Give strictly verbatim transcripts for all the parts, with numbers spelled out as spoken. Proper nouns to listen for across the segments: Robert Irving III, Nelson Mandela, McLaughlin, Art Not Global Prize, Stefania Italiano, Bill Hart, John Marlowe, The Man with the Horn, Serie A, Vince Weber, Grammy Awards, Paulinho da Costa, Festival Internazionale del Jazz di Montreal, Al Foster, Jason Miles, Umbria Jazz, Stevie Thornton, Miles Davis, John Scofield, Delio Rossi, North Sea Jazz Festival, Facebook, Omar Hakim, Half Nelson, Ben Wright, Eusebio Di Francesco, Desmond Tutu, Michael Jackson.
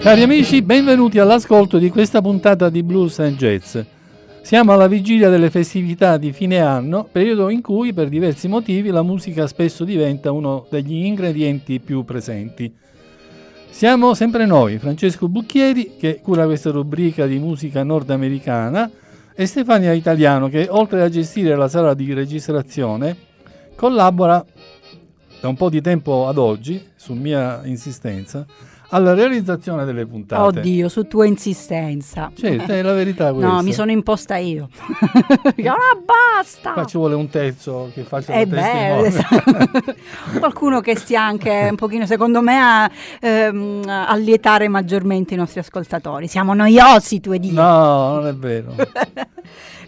Cari amici, benvenuti all'ascolto di questa puntata di Blues and Jazz. Siamo alla vigilia delle festività di fine anno, periodo in cui per diversi motivi la musica spesso diventa uno degli ingredienti più presenti. Siamo sempre noi, Francesco Bucchieri, che cura questa rubrica di musica nordamericana, e Stefania Italiano, che oltre a gestire la sala di registrazione collabora da un po' di tempo ad oggi, su mia insistenza, alla realizzazione delle puntate. Oddio, su tua insistenza. Certo, è la verità questa. No, mi sono imposta io. No, basta! Qua ci vuole un terzo che faccia eh il testimone. Qualcuno che stia anche un pochino, secondo me, a ehm, allietare maggiormente i nostri ascoltatori. Siamo noiosi, tu ed io. No, non è vero.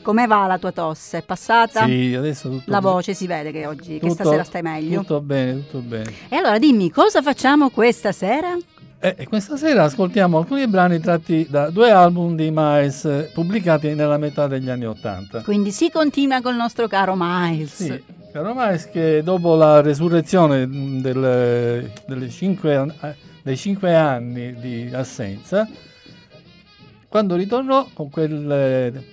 Come va la tua tosse? È passata? Sì, adesso tutto. La voce si vede che oggi, tutto, che stasera stai meglio. Tutto bene, tutto bene. E allora dimmi, cosa facciamo questa sera? E questa sera ascoltiamo alcuni brani tratti da due album di Miles pubblicati nella metà degli anni Ottanta. Quindi si continua col nostro caro Miles. Sì, caro Miles, che dopo la resurrezione del, delle cinque, dei cinque anni di assenza, quando ritornò con quel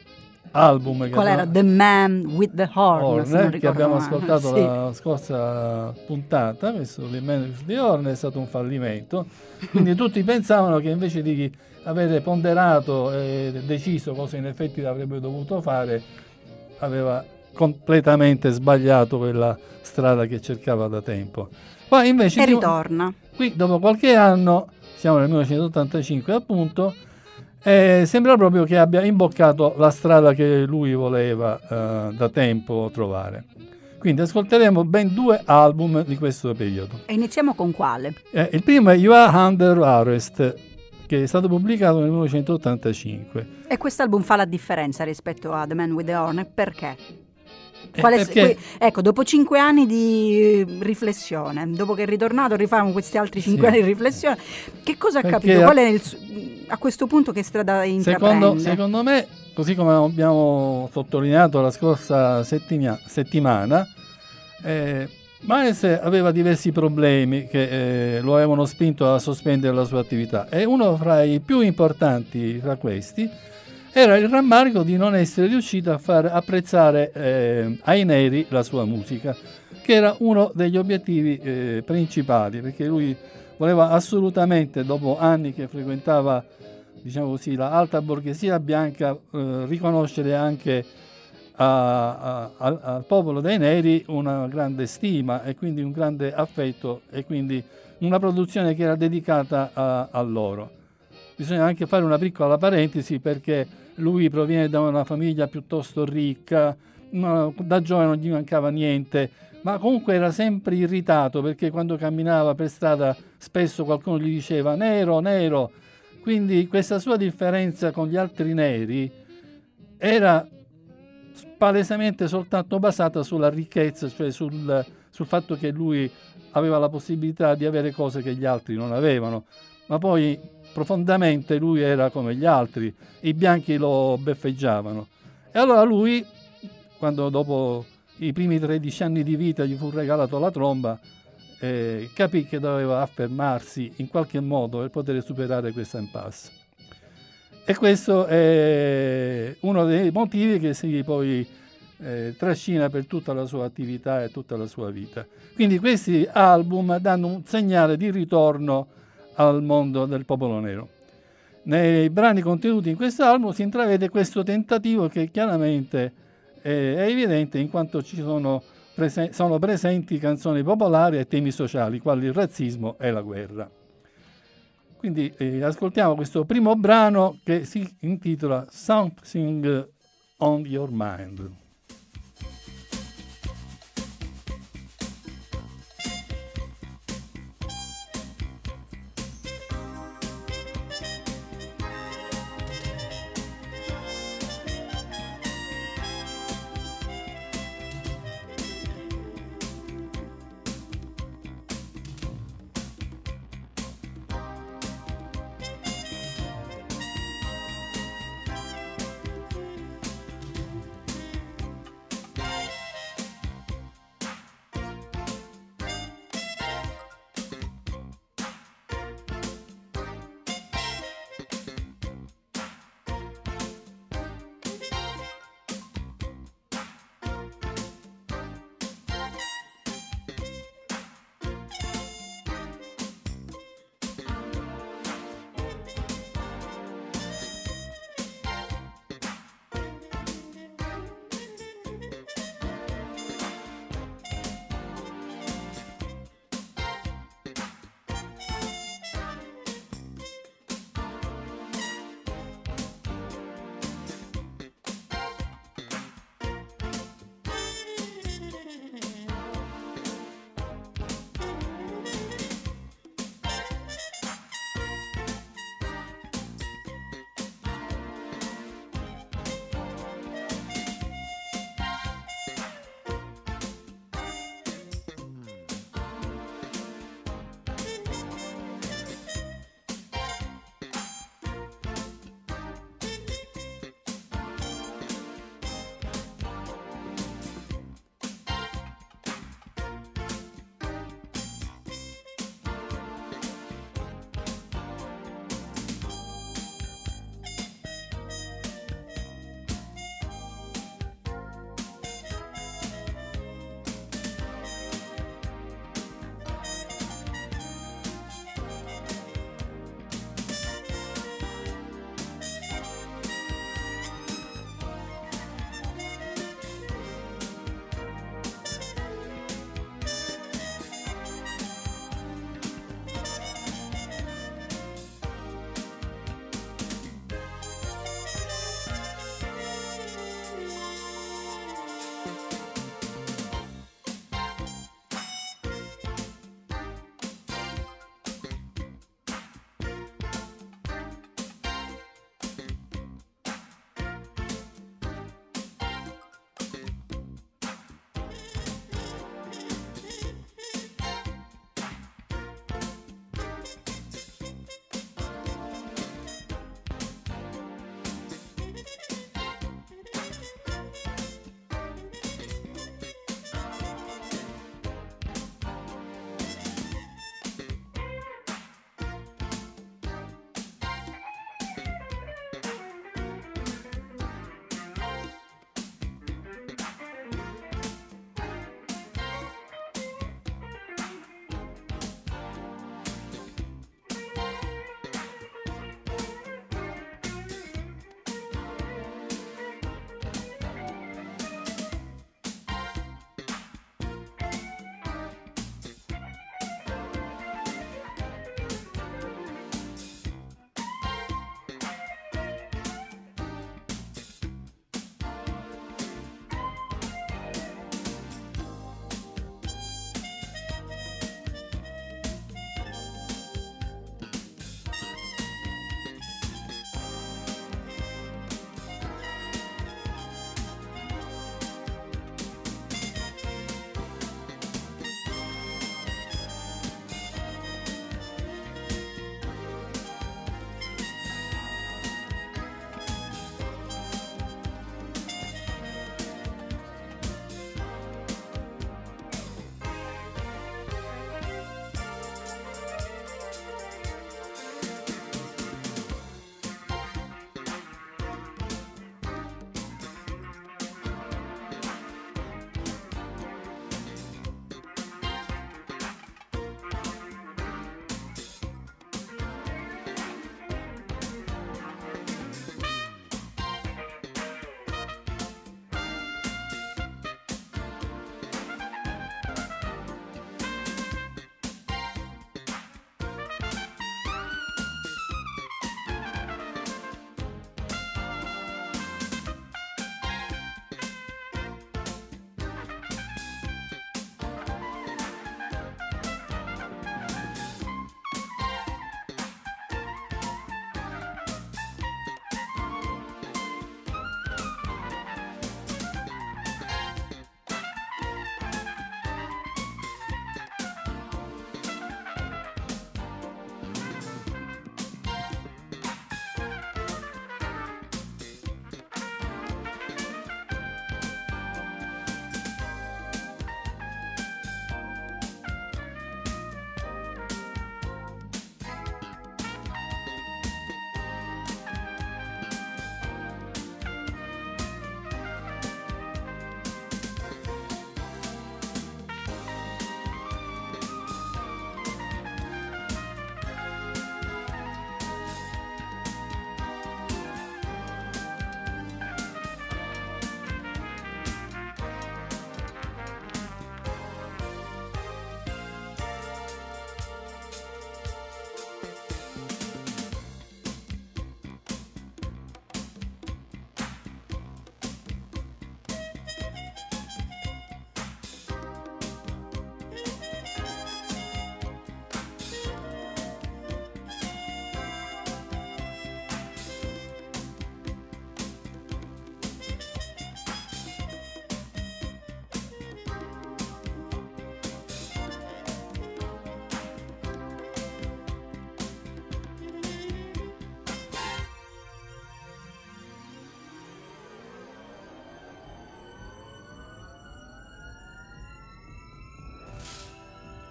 album che Qual era? era? The Man with the Horn, Horn se non che abbiamo ascoltato sì. la scorsa puntata. Questo The Man with the Horn è stato un fallimento, quindi tutti pensavano che invece di avere ponderato e deciso cosa in effetti avrebbe dovuto fare, aveva completamente sbagliato quella strada che cercava da tempo. Poi invece e di... ritorna qui dopo qualche anno, siamo nel millenovecentottantacinque appunto, e sembra proprio che abbia imboccato la strada che lui voleva eh, da tempo trovare. Quindi ascolteremo ben due album di questo periodo. E iniziamo con quale? Eh, il primo è You Are Under Arrest, che è stato pubblicato nel millenovecentottantacinque. E quest'album fa la differenza rispetto a The Man with the Horn, perché? Quale, perché... Ecco, dopo cinque anni di riflessione, dopo che è ritornato, rifamo questi altri cinque sì. anni di riflessione, che cosa ha perché capito? Qual è il, a questo punto che strada intraprende? Secondo, secondo me, così come abbiamo sottolineato la scorsa settimana, settimana eh, Miles aveva diversi problemi che eh, lo avevano spinto a sospendere la sua attività, e uno fra i più importanti fra questi era il rammarico di non essere riuscito a far apprezzare eh, ai neri la sua musica, che era uno degli obiettivi eh, principali, perché lui voleva assolutamente, dopo anni che frequentava, diciamo così, la alta borghesia bianca, eh, riconoscere anche a, a, al, al popolo dei neri una grande stima e quindi un grande affetto, e quindi una produzione che era dedicata a, a loro. Bisogna anche fare una piccola parentesi, perché lui proviene da una famiglia piuttosto ricca, no, da giovane non gli mancava niente, ma comunque era sempre irritato, perché quando camminava per strada spesso qualcuno gli diceva nero, nero. Quindi questa sua differenza con gli altri neri era palesemente soltanto basata sulla ricchezza, cioè sul, sul fatto che lui aveva la possibilità di avere cose che gli altri non avevano, ma poi profondamente lui era come gli altri, i bianchi lo beffeggiavano. E allora lui, quando dopo i primi tredici anni di vita gli fu regalato la tromba, eh, capì che doveva affermarsi in qualche modo per poter superare questa impasse. E questo è uno dei motivi che si poi eh, trascina per tutta la sua attività e tutta la sua vita. Quindi questi album danno un segnale di ritorno al mondo del popolo nero. Nei brani contenuti in questo album si intravede questo tentativo, che chiaramente è evidente in quanto ci sono, prese- sono presenti canzoni popolari e temi sociali quali il razzismo e la guerra. Quindi eh, ascoltiamo questo primo brano, che si intitola Something on Your Mind.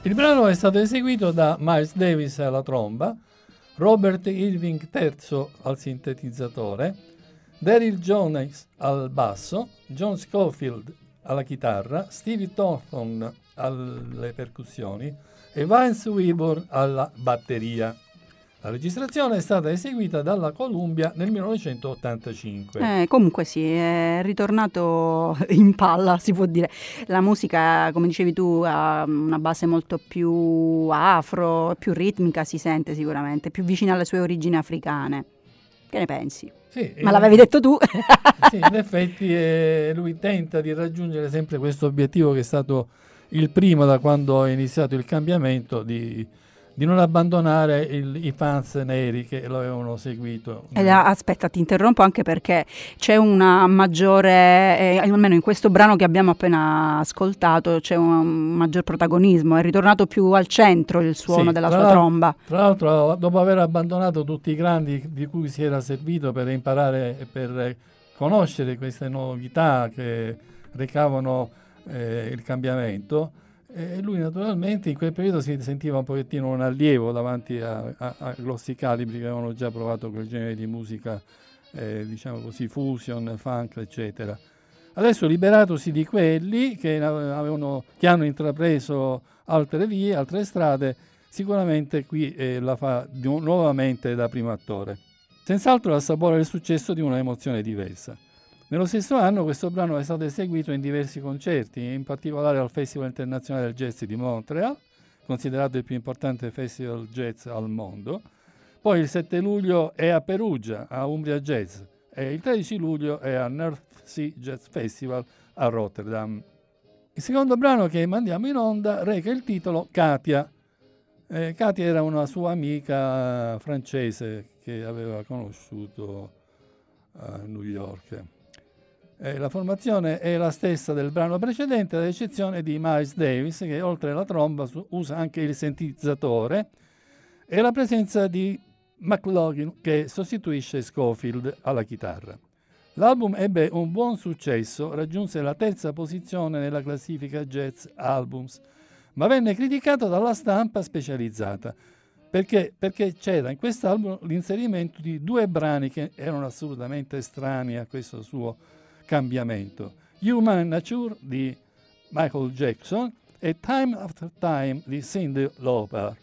Il brano è stato eseguito da Miles Davis alla tromba, Robert Irving terzo al sintetizzatore, Darryl Jones al basso, John Scofield alla chitarra, Stevie Thornton alle percussioni e Vince Weber alla batteria. La registrazione è stata eseguita dalla Columbia nel millenovecentottantacinque. Eh, comunque sì, è ritornato in palla, si può dire. La musica, come dicevi tu, ha una base molto più afro, più ritmica, si sente sicuramente, più vicina alle sue origini africane. Che ne pensi? Sì, ma l'avevi detto tu. Sì, in effetti eh, lui tenta di raggiungere sempre questo obiettivo che è stato il primo da quando è iniziato il cambiamento di... di non abbandonare il, i fans neri che lo avevano seguito. Ed, aspetta, ti interrompo anche perché c'è una maggiore, eh, almeno in questo brano che abbiamo appena ascoltato, c'è un maggior protagonismo, è ritornato più al centro il suono sì, della sua tromba. Tra l'altro, dopo aver abbandonato tutti i grandi di cui si era servito per imparare, per conoscere queste novità che recavano eh, il cambiamento, e lui naturalmente in quel periodo si sentiva un pochettino un allievo davanti a, a, a grossi calibri che avevano già provato quel genere di musica, eh, diciamo così, fusion, funk, eccetera. Adesso, liberatosi di quelli che, avevano, che hanno intrapreso altre vie, altre strade, sicuramente qui eh, la fa di, nuovamente da primo attore. Senz'altro assapora il successo di una emozione diversa. Nello stesso anno questo brano è stato eseguito in diversi concerti, in particolare al Festival Internazionale del Jazz di Montreal, considerato il più importante festival jazz al mondo. Poi il sette luglio è a Perugia, a Umbria Jazz, e il tredici luglio è al North Sea Jazz Festival a Rotterdam. Il secondo brano che mandiamo in onda reca il titolo Katia. Eh, Katia era una sua amica francese che aveva conosciuto a New York. Eh, la formazione è la stessa del brano precedente, ad eccezione di Miles Davis, che oltre alla tromba su- usa anche il sintetizzatore, e la presenza di McLaughlin, che sostituisce Scofield alla chitarra. L'album ebbe un buon successo, raggiunse la terza posizione nella classifica Jazz Albums, ma venne criticato dalla stampa specializzata perché, perché c'era in quest'album l'inserimento di due brani che erano assolutamente estranei a questo suo cambiamento: Human Nature di Michael Jackson e Time After Time di Cyndi Lauper.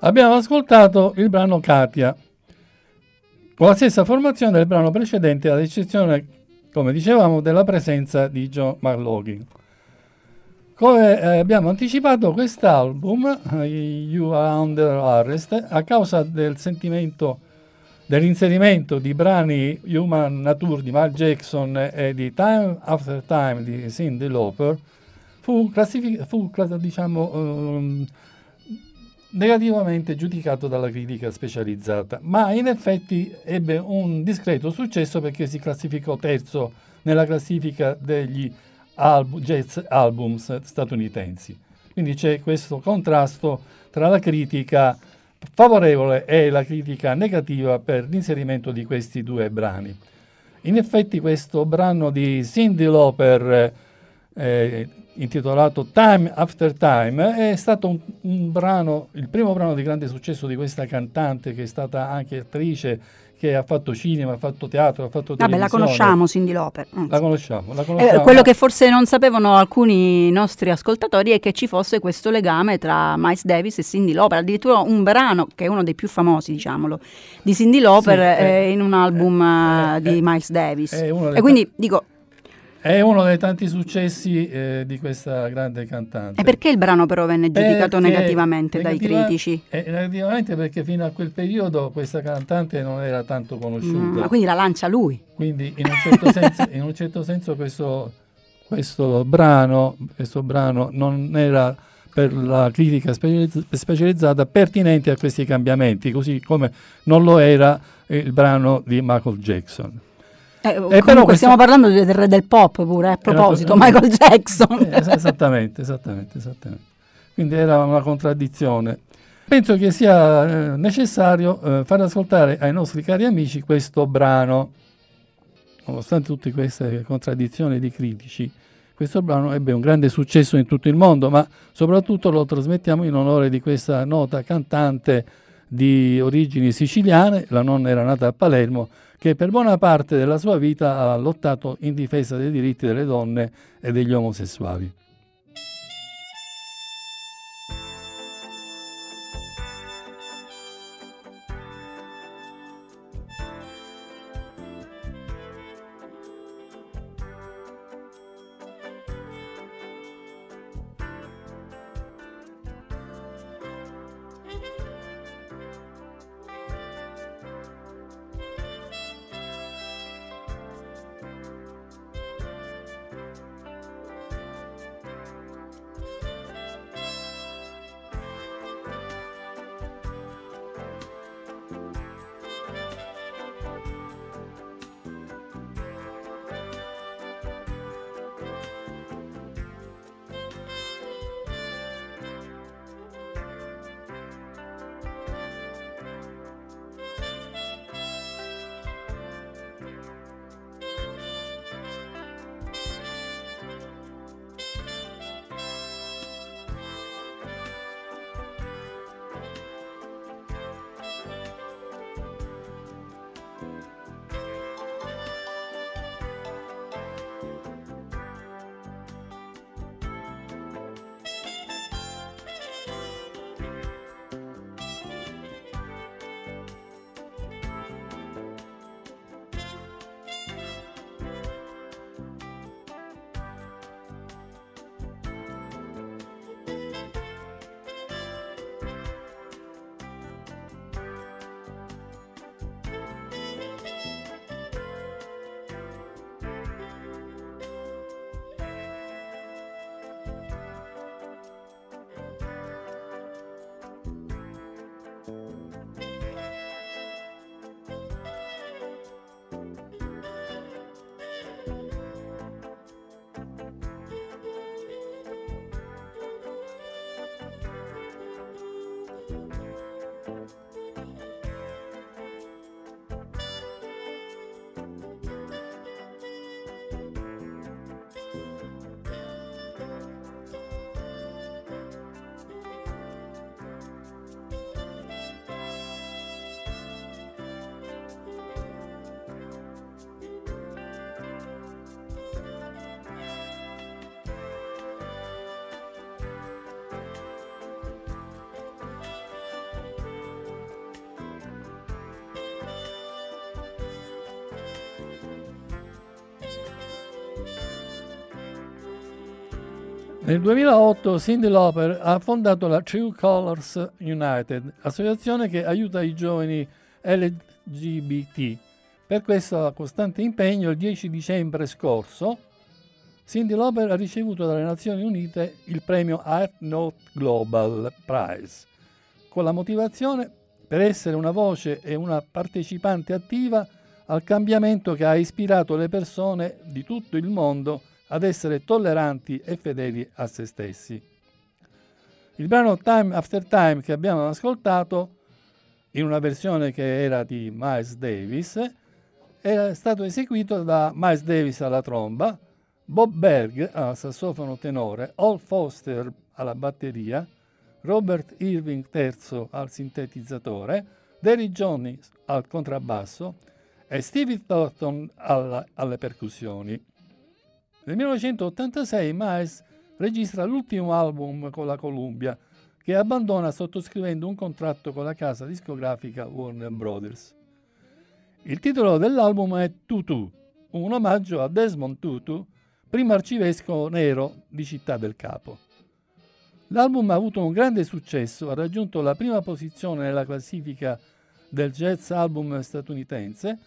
Abbiamo ascoltato il brano Katia, con la stessa formazione del brano precedente, ad eccezione, come dicevamo, della presenza di John Marlowe. Come eh, abbiamo anticipato, quest'album, You Are Under Arrest, a causa del sentimento dell'inserimento di brani Human Nature di Miles Jackson e di Time After Time di Cyndi Lauper, fu, classific- fu diciamo, um, negativamente giudicato dalla critica specializzata, ma in effetti ebbe un discreto successo perché si classificò terzo nella classifica degli albu- jazz albums statunitensi. Quindi c'è questo contrasto tra la critica favorevole e la critica negativa per l'inserimento di questi due brani. In effetti questo brano di Cyndi Lauper, eh, intitolato Time After Time, è stato un, un brano, il primo brano di grande successo di questa cantante, che è stata anche attrice, che ha fatto cinema, ha fatto teatro, ha fatto televisione. Vabbè, la conosciamo Cyndi Lauper. La conosciamo, la conosciamo. Eh, quello che forse non sapevano alcuni nostri ascoltatori è che ci fosse questo legame tra Miles Davis e Cyndi Lauper, addirittura un brano, che è uno dei più famosi, diciamolo, di Cyndi Lauper, sì, è, eh, in un album eh, eh, di eh, Miles Davis. E t- quindi, dico... È uno dei tanti successi eh, di questa grande cantante. E perché il brano però venne giudicato perché negativamente negativa, dai critici? Eh, negativamente perché fino a quel periodo questa cantante non era tanto conosciuta. Mm, ma quindi la lancia lui. Quindi in un certo senso, in un certo senso questo, questo, brano, questo brano non era per la critica specializzata pertinente a questi cambiamenti, così come non lo era il brano di Michael Jackson. Eh, comunque però stiamo parlando del re del pop pure, eh, a proposito, era... Michael Jackson. Eh, esattamente, esattamente, esattamente. Quindi era una contraddizione. Penso che sia eh, necessario eh, far ascoltare ai nostri cari amici questo brano. Nonostante tutte queste contraddizioni di critici, questo brano ebbe un grande successo in tutto il mondo, ma soprattutto lo trasmettiamo in onore di questa nota cantante di origini siciliane, la nonna era nata a Palermo, che per buona parte della sua vita ha lottato in difesa dei diritti delle donne e degli omosessuali. Nel duemilaotto Cyndi Lauper ha fondato la True Colors United, associazione che aiuta i giovani L G B T. Per questo costante impegno, il dieci dicembre scorso, Cyndi Lauper ha ricevuto dalle Nazioni Unite il premio Art Not Global Prize, con la motivazione per essere una voce e una partecipante attiva al cambiamento che ha ispirato le persone di tutto il mondo ad essere tolleranti e fedeli a se stessi. Il brano Time After Time che abbiamo ascoltato, in una versione che era di Miles Davis, era stato eseguito da Miles Davis alla tromba, Bob Berg al sassofono tenore, Al Foster alla batteria, Robert Irving terzo al sintetizzatore, Darryl Jones al contrabbasso e Stevie Thornton alla, alle percussioni. Nel millenovecentottantasei Miles registra l'ultimo album con la Columbia, che abbandona sottoscrivendo un contratto con la casa discografica Warner Brothers. Il titolo dell'album è Tutu, un omaggio a Desmond Tutu, primo arcivescovo nero di Città del Capo. L'album ha avuto un grande successo, ha raggiunto la prima posizione nella classifica del jazz album statunitense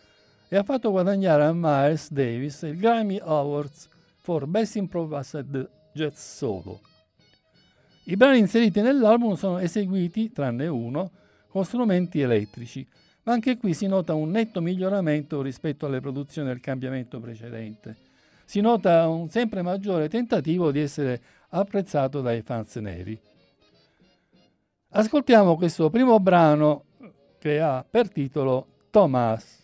e ha fatto guadagnare a Miles Davis il Grammy Awards for Best Improvised Jazz Solo. I brani inseriti nell'album sono eseguiti, tranne uno, con strumenti elettrici, ma anche qui si nota un netto miglioramento rispetto alle produzioni del cambiamento precedente. Si nota un sempre maggiore tentativo di essere apprezzato dai fans neri. Ascoltiamo questo primo brano che ha per titolo Thomas.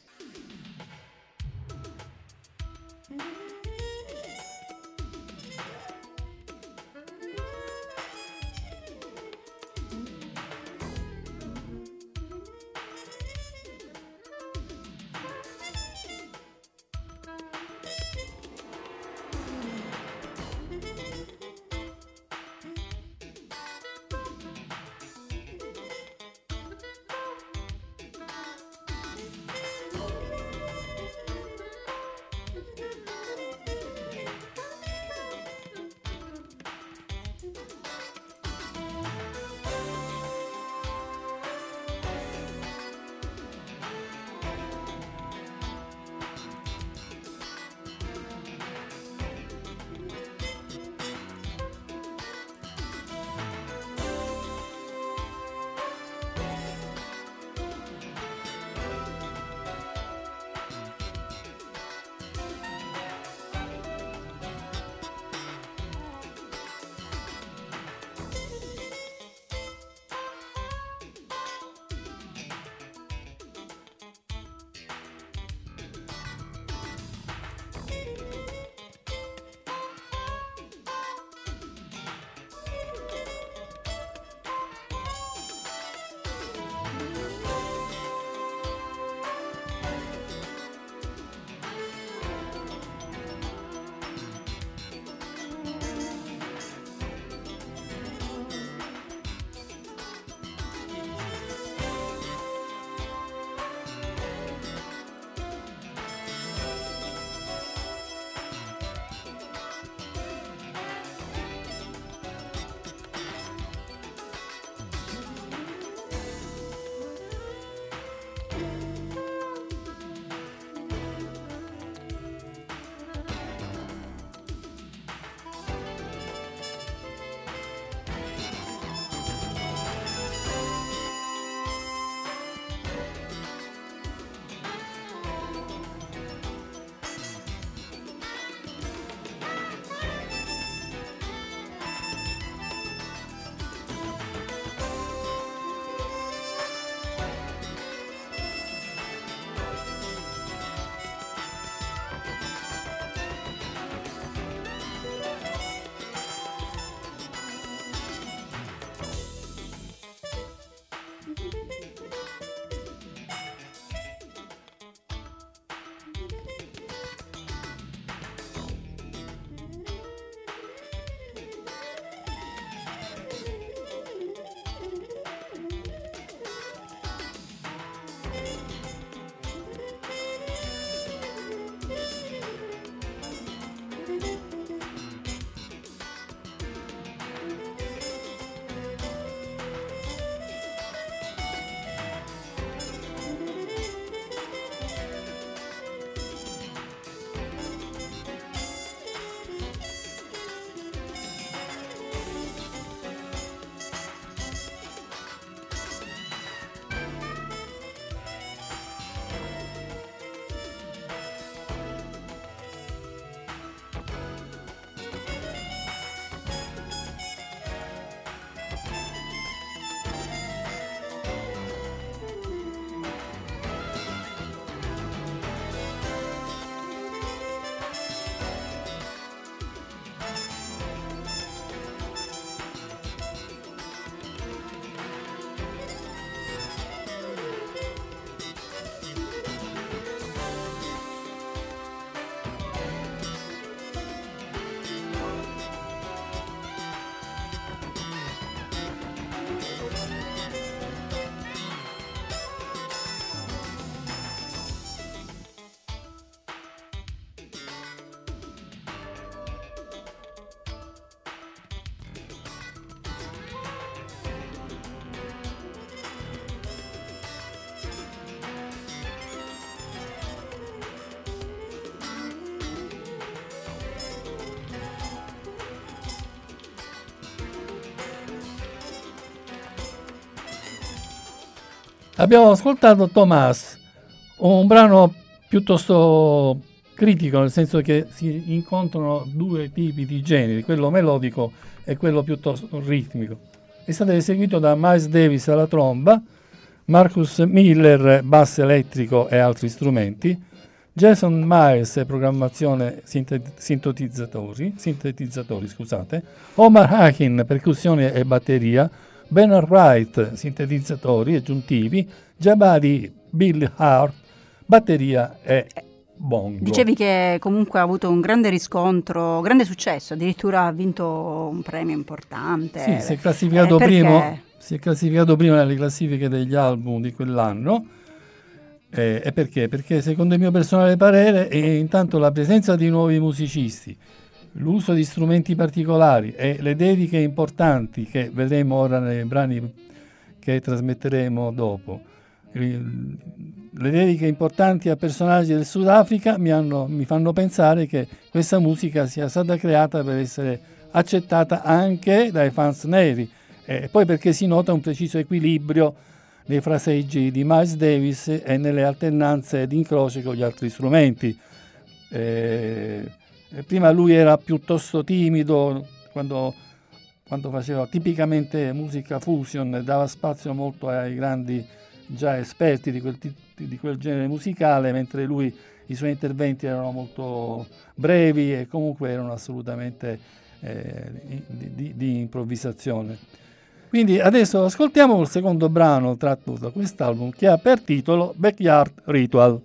Abbiamo ascoltato Thomas, un brano piuttosto critico, nel senso che si incontrano due tipi di generi, quello melodico e quello piuttosto ritmico. È stato eseguito da Miles Davis alla tromba, Marcus Miller basso elettrico e altri strumenti, Jason Miles programmazione sintetizzatori, sintetizzatori scusate, Omar Hakim percussione e batteria, Ben Wright sintetizzatori aggiuntivi, Jabari Bill Hart batteria e bongo. Dicevi che comunque ha avuto un grande riscontro, grande successo, addirittura ha vinto un premio importante. Sì, si è classificato eh, primo, si è classificato prima nelle classifiche degli album di quell'anno. Eh, e perché? Perché secondo il mio personale parere è intanto la presenza di nuovi musicisti, l'uso di strumenti particolari e le dediche importanti che vedremo ora nei brani che trasmetteremo dopo. Le dediche importanti a personaggi del Sudafrica mi, hanno, mi fanno pensare che questa musica sia stata creata per essere accettata anche dai fans neri, e poi perché si nota un preciso equilibrio nei fraseggi di Miles Davis e nelle alternanze di incrocio con gli altri strumenti. Eh, prima lui era piuttosto timido quando, quando faceva tipicamente musica fusion, dava spazio molto ai grandi già esperti di quel, di quel genere musicale, mentre lui i suoi interventi erano molto brevi e comunque erano assolutamente eh, di, di, di improvvisazione. Quindi adesso ascoltiamo il secondo brano tratto da quest'album, che ha per titolo Backyard Ritual.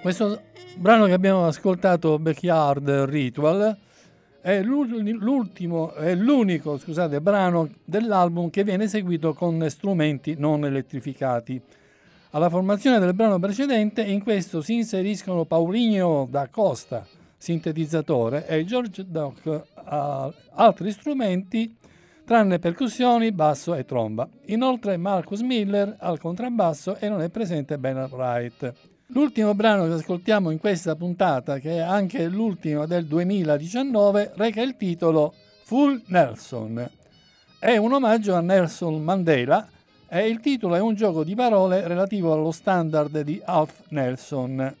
Questo brano che abbiamo ascoltato, Backyard Ritual, è l'ultimo, è l'unico, scusate, brano dell'album che viene eseguito con strumenti non elettrificati. Alla formazione del brano precedente in questo si inseriscono Paulinho da Costa, sintetizzatore, e George Duke, uh, altri strumenti, tranne percussioni, basso e tromba. Inoltre Marcus Miller al contrabbasso e non è presente Ben Wright. L'ultimo brano che ascoltiamo in questa puntata, che è anche l'ultimo del duemiladiciannove, reca il titolo Full Nelson. È un omaggio a Nelson Mandela e il titolo è un gioco di parole relativo allo standard di Half Nelson.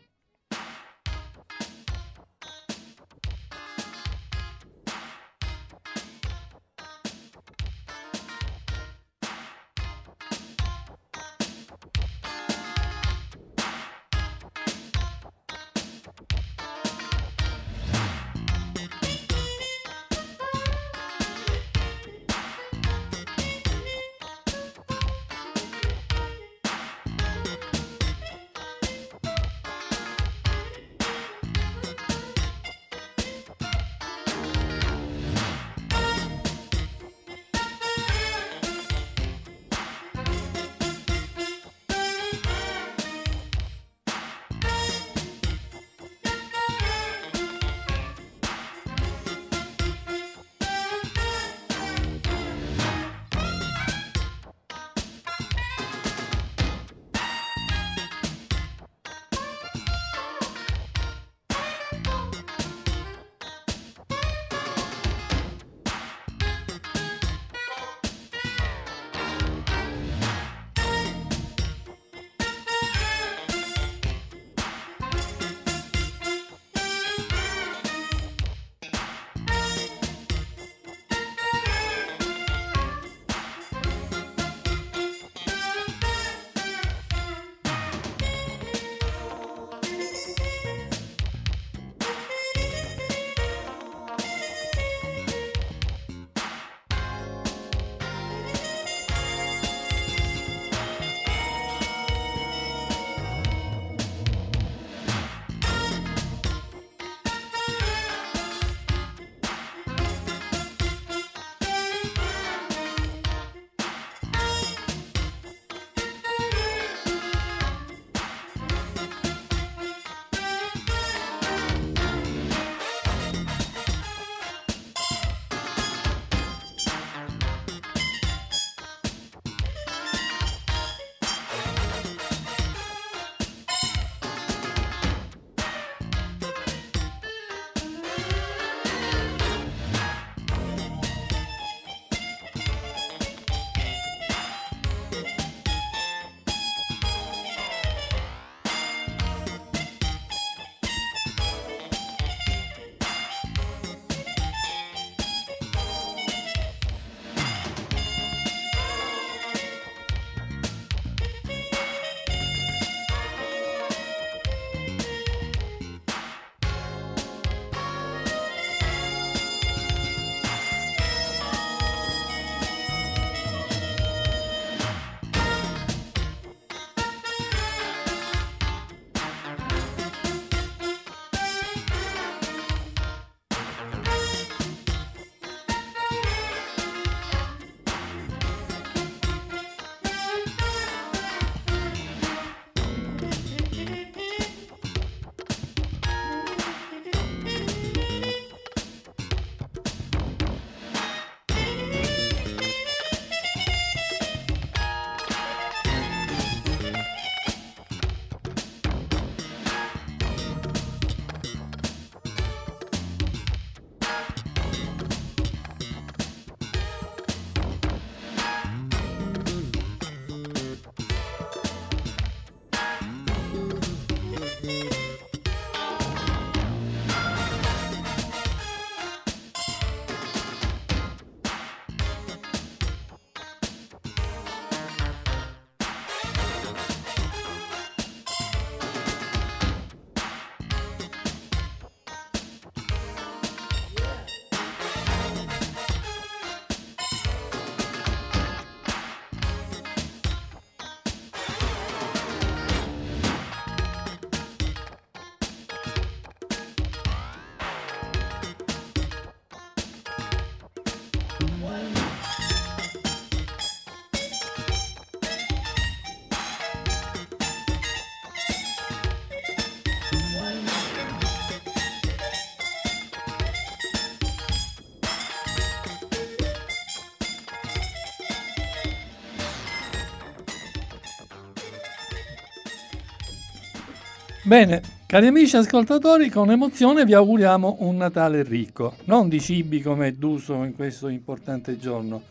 Bene, cari amici ascoltatori, con emozione vi auguriamo un Natale ricco, non di cibi come è d'uso in questo importante giorno,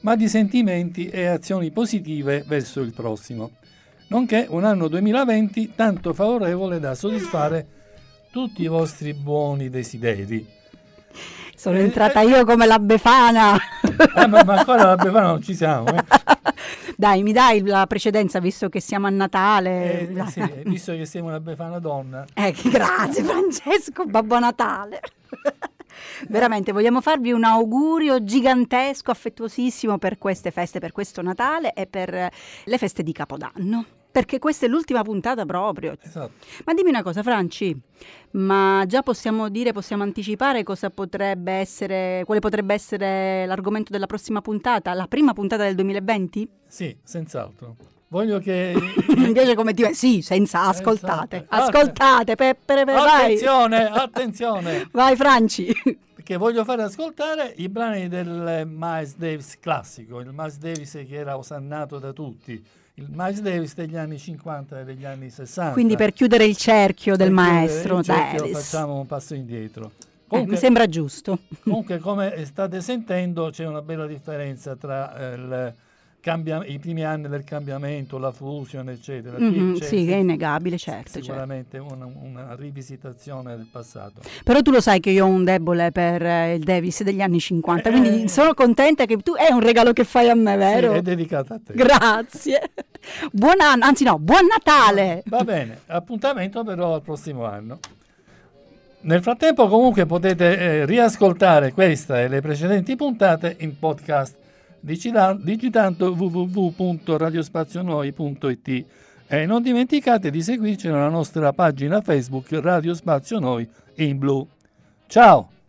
ma di sentimenti e azioni positive verso il prossimo, nonché un anno duemilaventi tanto favorevole da soddisfare tutti i vostri buoni desideri. Sono eh, entrata io come la Befana. Eh, ma, ma ancora la Befana non ci siamo. Eh. Dai, mi dai la precedenza visto che siamo a Natale. Eh, sì, visto che siamo una Befana donna. Eh, grazie Francesco, Babbo Natale. Veramente vogliamo farvi un augurio gigantesco, affettuosissimo per queste feste, per questo Natale e per le feste di Capodanno. Perché questa è l'ultima puntata proprio. Esatto. Ma dimmi una cosa, Franci, ma già possiamo dire, possiamo anticipare cosa potrebbe essere, quale potrebbe essere l'argomento della prossima puntata, la prima puntata del duemilaventi? Sì, senz'altro. Voglio che... Mi piace come ti... Sì, senza, ascoltate, ascoltate, Peppere, vai. Attenzione, attenzione. Vai, Franci. Perché voglio fare ascoltare i brani del Miles Davis classico, il Miles Davis che era osannato da tutti. Il Miles Davis degli anni cinquanta e degli anni sessanta. Quindi per chiudere il cerchio del maestro il cerchio Davis facciamo un passo indietro. Comunque, eh, mi sembra giusto. Comunque, come state sentendo, c'è una bella differenza tra eh, il cambia- i primi anni del cambiamento, la fusione, eccetera. Mm-hmm, c'è, sì, è innegabile, certo. Sicuramente certo. Una, una rivisitazione del passato. Però tu lo sai che io ho un debole per eh, il Davis degli anni cinquanta, eh, quindi eh, sono contenta che tu... È un regalo che fai a me, vero? Sì, è dedicato a te. Grazie. Buon anno, anzi no, buon Natale! Va bene, appuntamento però al prossimo anno. Nel frattempo comunque potete eh, riascoltare questa e le precedenti puntate in podcast digita- digitando w w w punto radiospazionoi punto i t e non dimenticate di seguirci nella nostra pagina Facebook Radio Spazio Noi in Blu. Ciao!